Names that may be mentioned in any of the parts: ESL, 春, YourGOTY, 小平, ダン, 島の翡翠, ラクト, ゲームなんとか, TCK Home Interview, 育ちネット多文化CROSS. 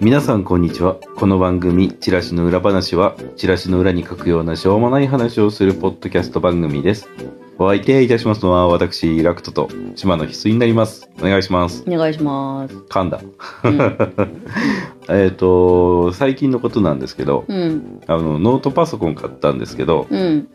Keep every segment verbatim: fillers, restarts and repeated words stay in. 皆さんこんにちは。この番組チラシの裏話は、チラシの裏に書くようなしょうもない話をするポッドキャスト番組です。お相手いたしますのは私ラクトと島の翡翠になります。お願いします。お願いします。噛んだ、うん、えっと最近のことなんですけど、うん、あのノートパソコン買ったんですけど、うん、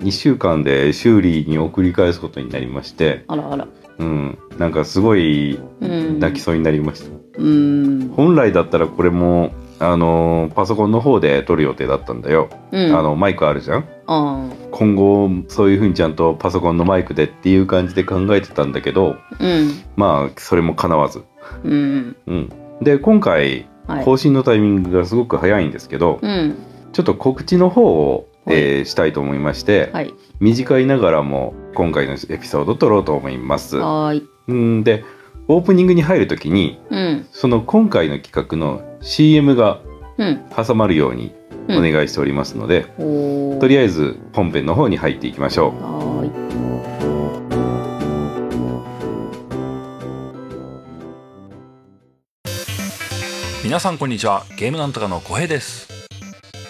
にしゅうかんで修理に送り返すことになりまして、あらあら、うん、なんかすごい泣きそうになりました。うん、本来だったらこれもあのパソコンの方で撮る予定だったんだよ、うん、あのマイクあるじゃん。あ、今後そういう風にちゃんとパソコンのマイクでっていう感じで考えてたんだけど、うん、まあそれもかなわず、うんうん、で今回更新のタイミングがすごく早いんですけど、はい、ちょっと告知の方を、はい、えー、したいと思いまして、はい、短いながらも今回のエピソードを撮ろうと思います。はい。んでオープニングに入るときに、うん、その今回の企画の シーエム が挟まるようにお願いしておりますので、うんうん、とりあえず本編の方に入っていきましょう。はい。皆さんこんにちは。ゲームなんとかの小平です。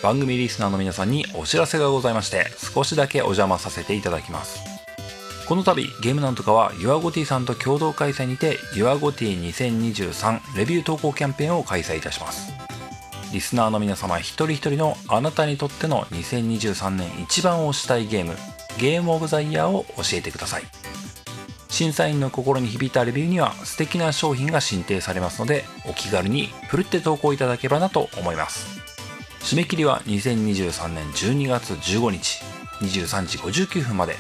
番組リスナーの皆さんにお知らせがございまして、少しだけお邪魔させていただきます。この度ゲームなんとかは YourGOTY さんと共同開催にて YourGOTY にせんにじゅうさん レビュー投稿キャンペーンを開催いたします。リスナーの皆様一人一人のあなたにとってのにせんにじゅうさんねん一番推したいゲーム、ゲームオブザイヤーを教えてください。審査員の心に響いたレビューには素敵な商品が進呈されますので、お気軽にふるって投稿いただければなと思います。締め切りはにせんにじゅうさんねんじゅうにがつじゅうごにちにじゅうさんじごじゅうきゅうふんまで。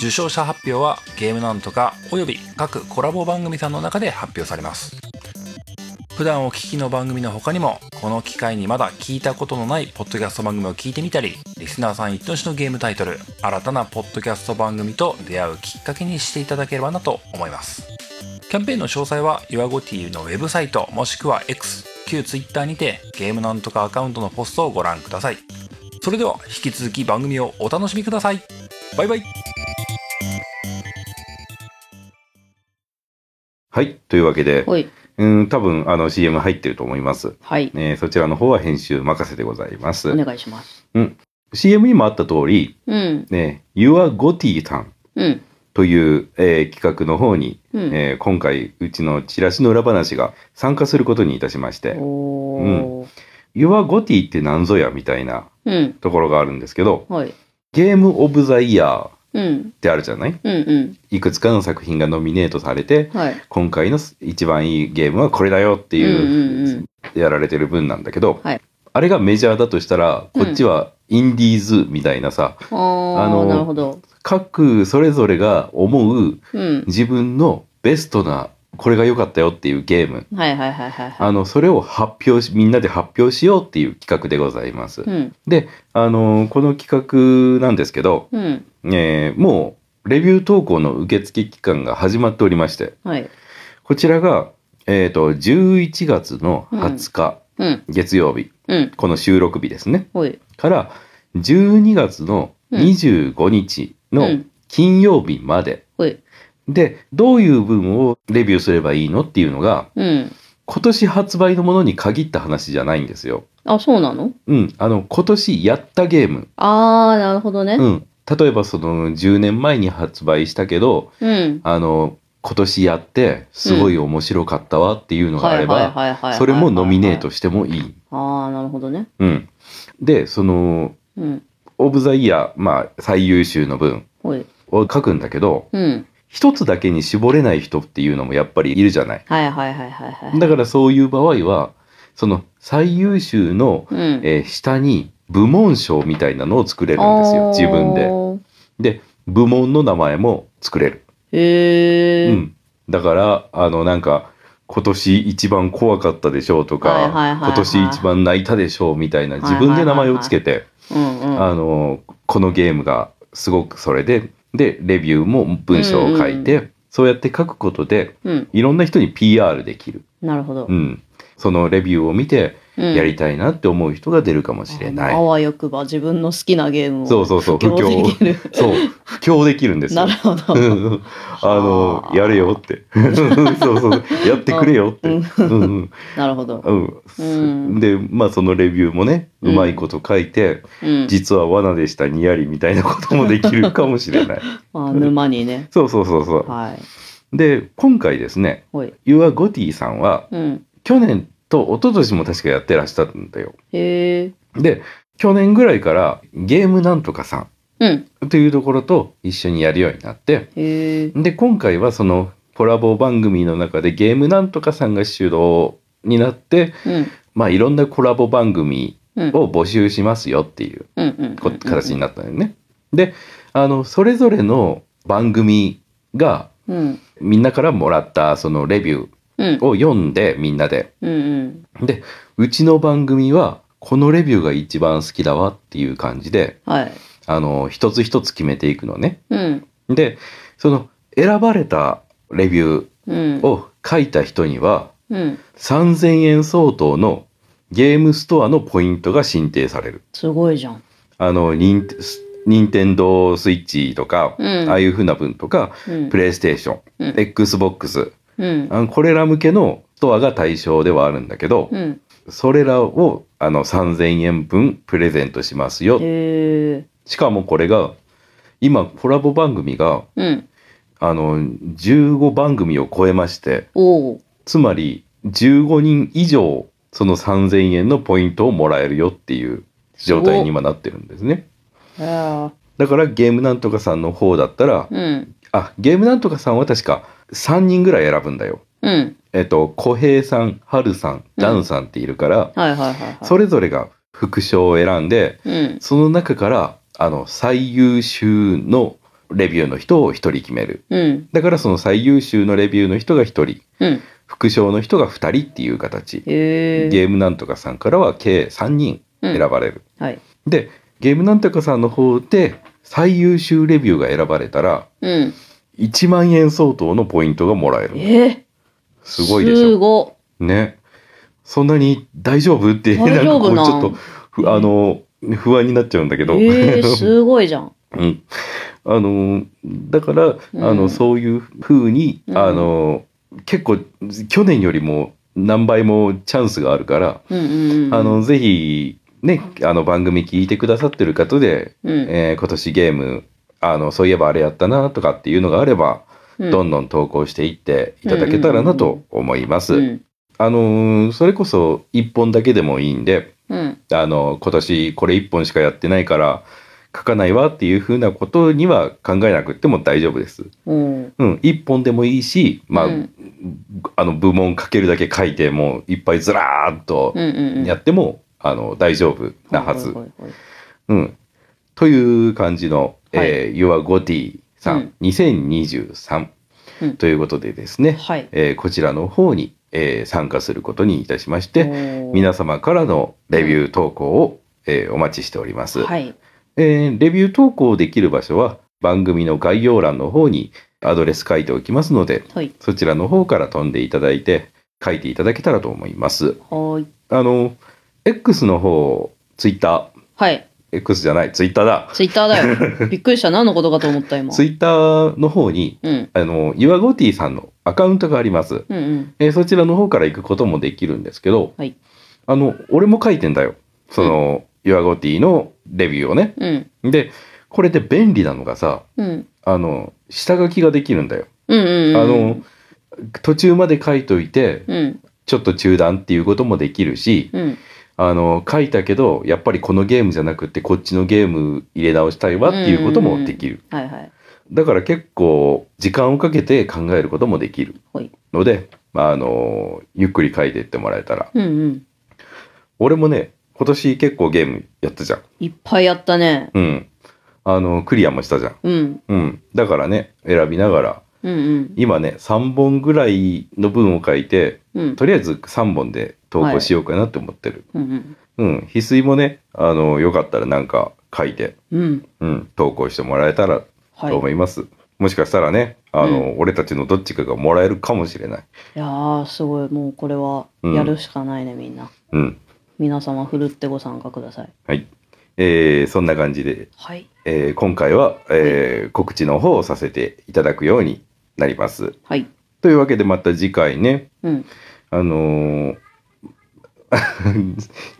受賞者発表はゲームなんとかおよび各コラボ番組さんの中で発表されます。普段お聞きの番組の他にも、この機会にまだ聞いたことのないポッドキャスト番組を聞いてみたり、リスナーさん一押しのゲームタイトル、新たなポッドキャスト番組と出会うきっかけにしていただければなと思います。キャンペーンの詳細は YourGOTY のウェブサイトもしくは X、旧 Twitter にてゲームなんとかアカウントのポストをご覧ください。それでは引き続き番組をお楽しみください。バイバイ。はい、というわけで、うん、多分あの シーエム 入ってると思います、はい、えー、そちらの方は編集任せでございます。お願いします、うん、シーエム にもあった通り、うんね、YourGOTY さん、うんという、えー、企画の方に、うん、えー、今回うちのチラシの裏話が参加することにいたしまして、うん、YourGOTY って何ぞやみたいなところがあるんですけど、うん、はい、ゲームオブザイヤーってあるじゃない、うんうんうん、いくつかの作品がノミネートされて、はい、今回の一番いいゲームはこれだよっていう、うんうんうん、やられてる分なんだけど、はい、あれがメジャーだとしたら、こっちはインディーズみたいなさ、うん、あの、なるほど、各それぞれが思う自分のベストな、これが良かったよっていうゲーム、はいはいはいはい、あのそれを発表し、みんなで発表しようっていう企画でございます、うん、で、あのこの企画なんですけど、うん、えー、もうレビュー投稿の受付期間が始まっておりまして、はい、こちらが、えーと、じゅういちがつのはつか、うんうん、月曜日、うん、この収録日ですね、はい、からじゅうにがつのにじゅうごにちの金曜日まで、うんはい、でどういう分をレビューすればいいのっていうのが、うん、今年発売のものに限った話じゃないんですよ。あ、そうなの？うん、あの今年やったゲーム。あー、なるほどね、うん、例えばそのじゅうねんまえに発売したけど、うん、あの今年やってすごい面白かったわっていうのがあれば、それもノミネートしてもいい。ああ、なるほどね、うん、でその、うん、オブザイヤー、まあ、最優秀の分を書くんだけど、うん、一つだけに絞れない人っていうのもやっぱりいるじゃない、はいはいはいはいはい、だからそういう場合はその最優秀の、うん、えー、下に部門賞みたいなのを作れるんですよ、自分で。で部門の名前も作れる。へー、うん、だからあのなんか今年一番怖かったでしょうとか、今年一番泣いたでしょうみたいな、自分で名前をつけて、あのこのゲームがすごくそれででレビューも文章を書いて、うんうん、そうやって書くことで、うん、いろんな人に ピーアール できる。なるほど。うん、そのレビューを見てやりたいなって思う人が出るかもしれない。うん、あわよくば自分の好きなゲームをそうそうそう布教できる。そう布教できるんですよ。なるほど。あのやれよってそうそうやってくれよって。うんうん、なるほど。うん、でまあそのレビューもね、うん、うまいこと書いて、うん、実は罠でしたにやりみたいなこともできるかもしれない。まあ沼にね。そうそうそうそう。はい。で今回ですね YourGOTY さんは、うん、去年と一昨年も確かやってらしたんだよ。へー。で去年ぐらいからゲームなんとかさん、うん、というところと一緒にやるようになって、へー。で今回はそのコラボ番組の中でゲームなんとかさんが主導になって、うん、まあいろんなコラボ番組を募集しますよっていう形になったんだよね。であのそれぞれの番組がうん、みんなからもらったそのレビューを読んで、うん、みんなで、うんうん、でうちの番組はこのレビューが一番好きだわっていう感じで、はい、あの一つ一つ決めていくのね、うん、でその選ばれたレビューを書いた人には、うん、さんぜんえん相当のゲームストアのポイントが進呈される。すごいじゃん。あの認定任天堂スイッチとか、うん、ああいう風な分とか、うん、プレイステーション、うん、エックスボックス、うん、あのこれら向けのストアが対象ではあるんだけど、うん、それらをあのさんぜんえんぶんプレゼントしますよ。へー。しかもこれが今コラボ番組が、うん、あのじゅうごばんぐみを超えまして、おー。つまりじゅうごにん以上そのさんぜんえんのポイントをもらえるよっていう状態に今なってるんですね。だからゲームなんとかさんの方だったら、うん、あゲームなんとかさんは確かさんにんぐらい選ぶんだよ。うん、えっと小平さん、春さん、ダンさんっているから、それぞれが副賞を選んで、うん、その中からあの最優秀のレビューの人をひとり決める。うん、だからその最優秀のレビューの人がひとり、うん、副賞の人がふたりっていう形。へー。ゲームなんとかさんからは計さんにん選ばれる。うん、はい。でゲームなんとかさんの方で最優秀レビューが選ばれたら、うん、いちまんえん相当のポイントがもらえる。えー、すごいでしょ。すごね。そんなに大丈夫って大丈夫ななんかこうちょっとふ、えー、あの不安になっちゃうんだけど。えー、すごいじゃん。うん、あのだから、うん、あのそういう風に、うん、あの結構去年よりも何倍もチャンスがあるから、うんうんうん、あのぜひ。ね、あの番組聞いてくださってる方で、うんえー、今年ゲームあのそういえばあれやったなとかっていうのがあれば、うん、どんどん投稿していっていただけたらなと思います。あのー、それこそいっぽんだけでもいいんで、うん、あの今年これいっぽんしかやってないから書かないわっていうふうなことには考えなくても大丈夫です。うん、うん、いっぽんでもいいし、まあ、うん、あの部門かけるだけ書いてもういっぱいずらーっとやっても、うんうんうんあの大丈夫なはず。うん、という感じの、はいえー、YourGOTY さん、うん、にせんにじゅうさん、うん、ということでですね、はいえー、こちらの方に、えー、参加することにいたしまして皆様からのレビュー投稿を、えー、お待ちしております、はいえー。レビュー投稿できる場所は番組の概要欄の方にアドレス書いておきますので、はい、そちらの方から飛んでいただいて書いていただけたらと思います。はいあのX の方、ツイッター。はい。X じゃない、ツイッターだ。ツイッターだよ。びっくりした。何のことかと思った今。ツイッターの方に、うん、あの YourGOTY さんのアカウントがあります。うんうんえー、そちらの方から行くこともできるんですけど、はい、あの俺も書いてんだよ。その YourGOTY、うん、のレビューをね。うん、でこれで便利なのがさ、うん、あの下書きができるんだよ。うんうんうん、あの途中まで書いといて、うん、ちょっと中断っていうこともできるし。うんあの書いたけどやっぱりこのゲームじゃなくてこっちのゲーム入れ直したいわっていうこともできる、はいはい、だから結構時間をかけて考えることもできるので、まあ、あのゆっくり書いていってもらえたら、うんうん、俺もね今年結構ゲームやったじゃん。いっぱいやったね、うん、あのクリアもしたじゃん、うんうん、だからね選びながら、うんうん、今ねさんぼんぐらいの文を書いて、うん、とりあえずさんぼんで投稿しようかなって思ってる。はい、うん、うんうん、翡翠もね、あのよかったらなんか書いて、うん、うん、投稿してもらえたらと思います。はい、もしかしたらね、あの、うん、俺たちのどっちかがもらえるかもしれない。いやー、すごい、もうこれはやるしかないね、うん、みんな。うん。皆様、ふるってご参加ください。はい。えー、そんな感じで、はい、えー、今回は、えーはい、告知の方をさせていただくようになります。はい。というわけで、また次回ね、うん、あのー、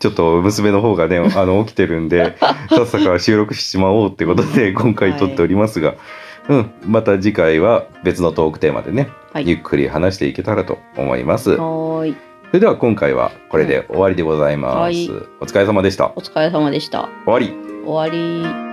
ちょっと娘の方がね、あの起きてるんでさっさか収録してしまおうってことで今回撮っておりますが、はい、うん、また次回は別のトークテーマでね、はい、ゆっくり話していけたらと思います。はい、それでは今回はこれで終わりでございます、うん、はい、お疲れ様でした。お疲れ様でした。終わり終わり。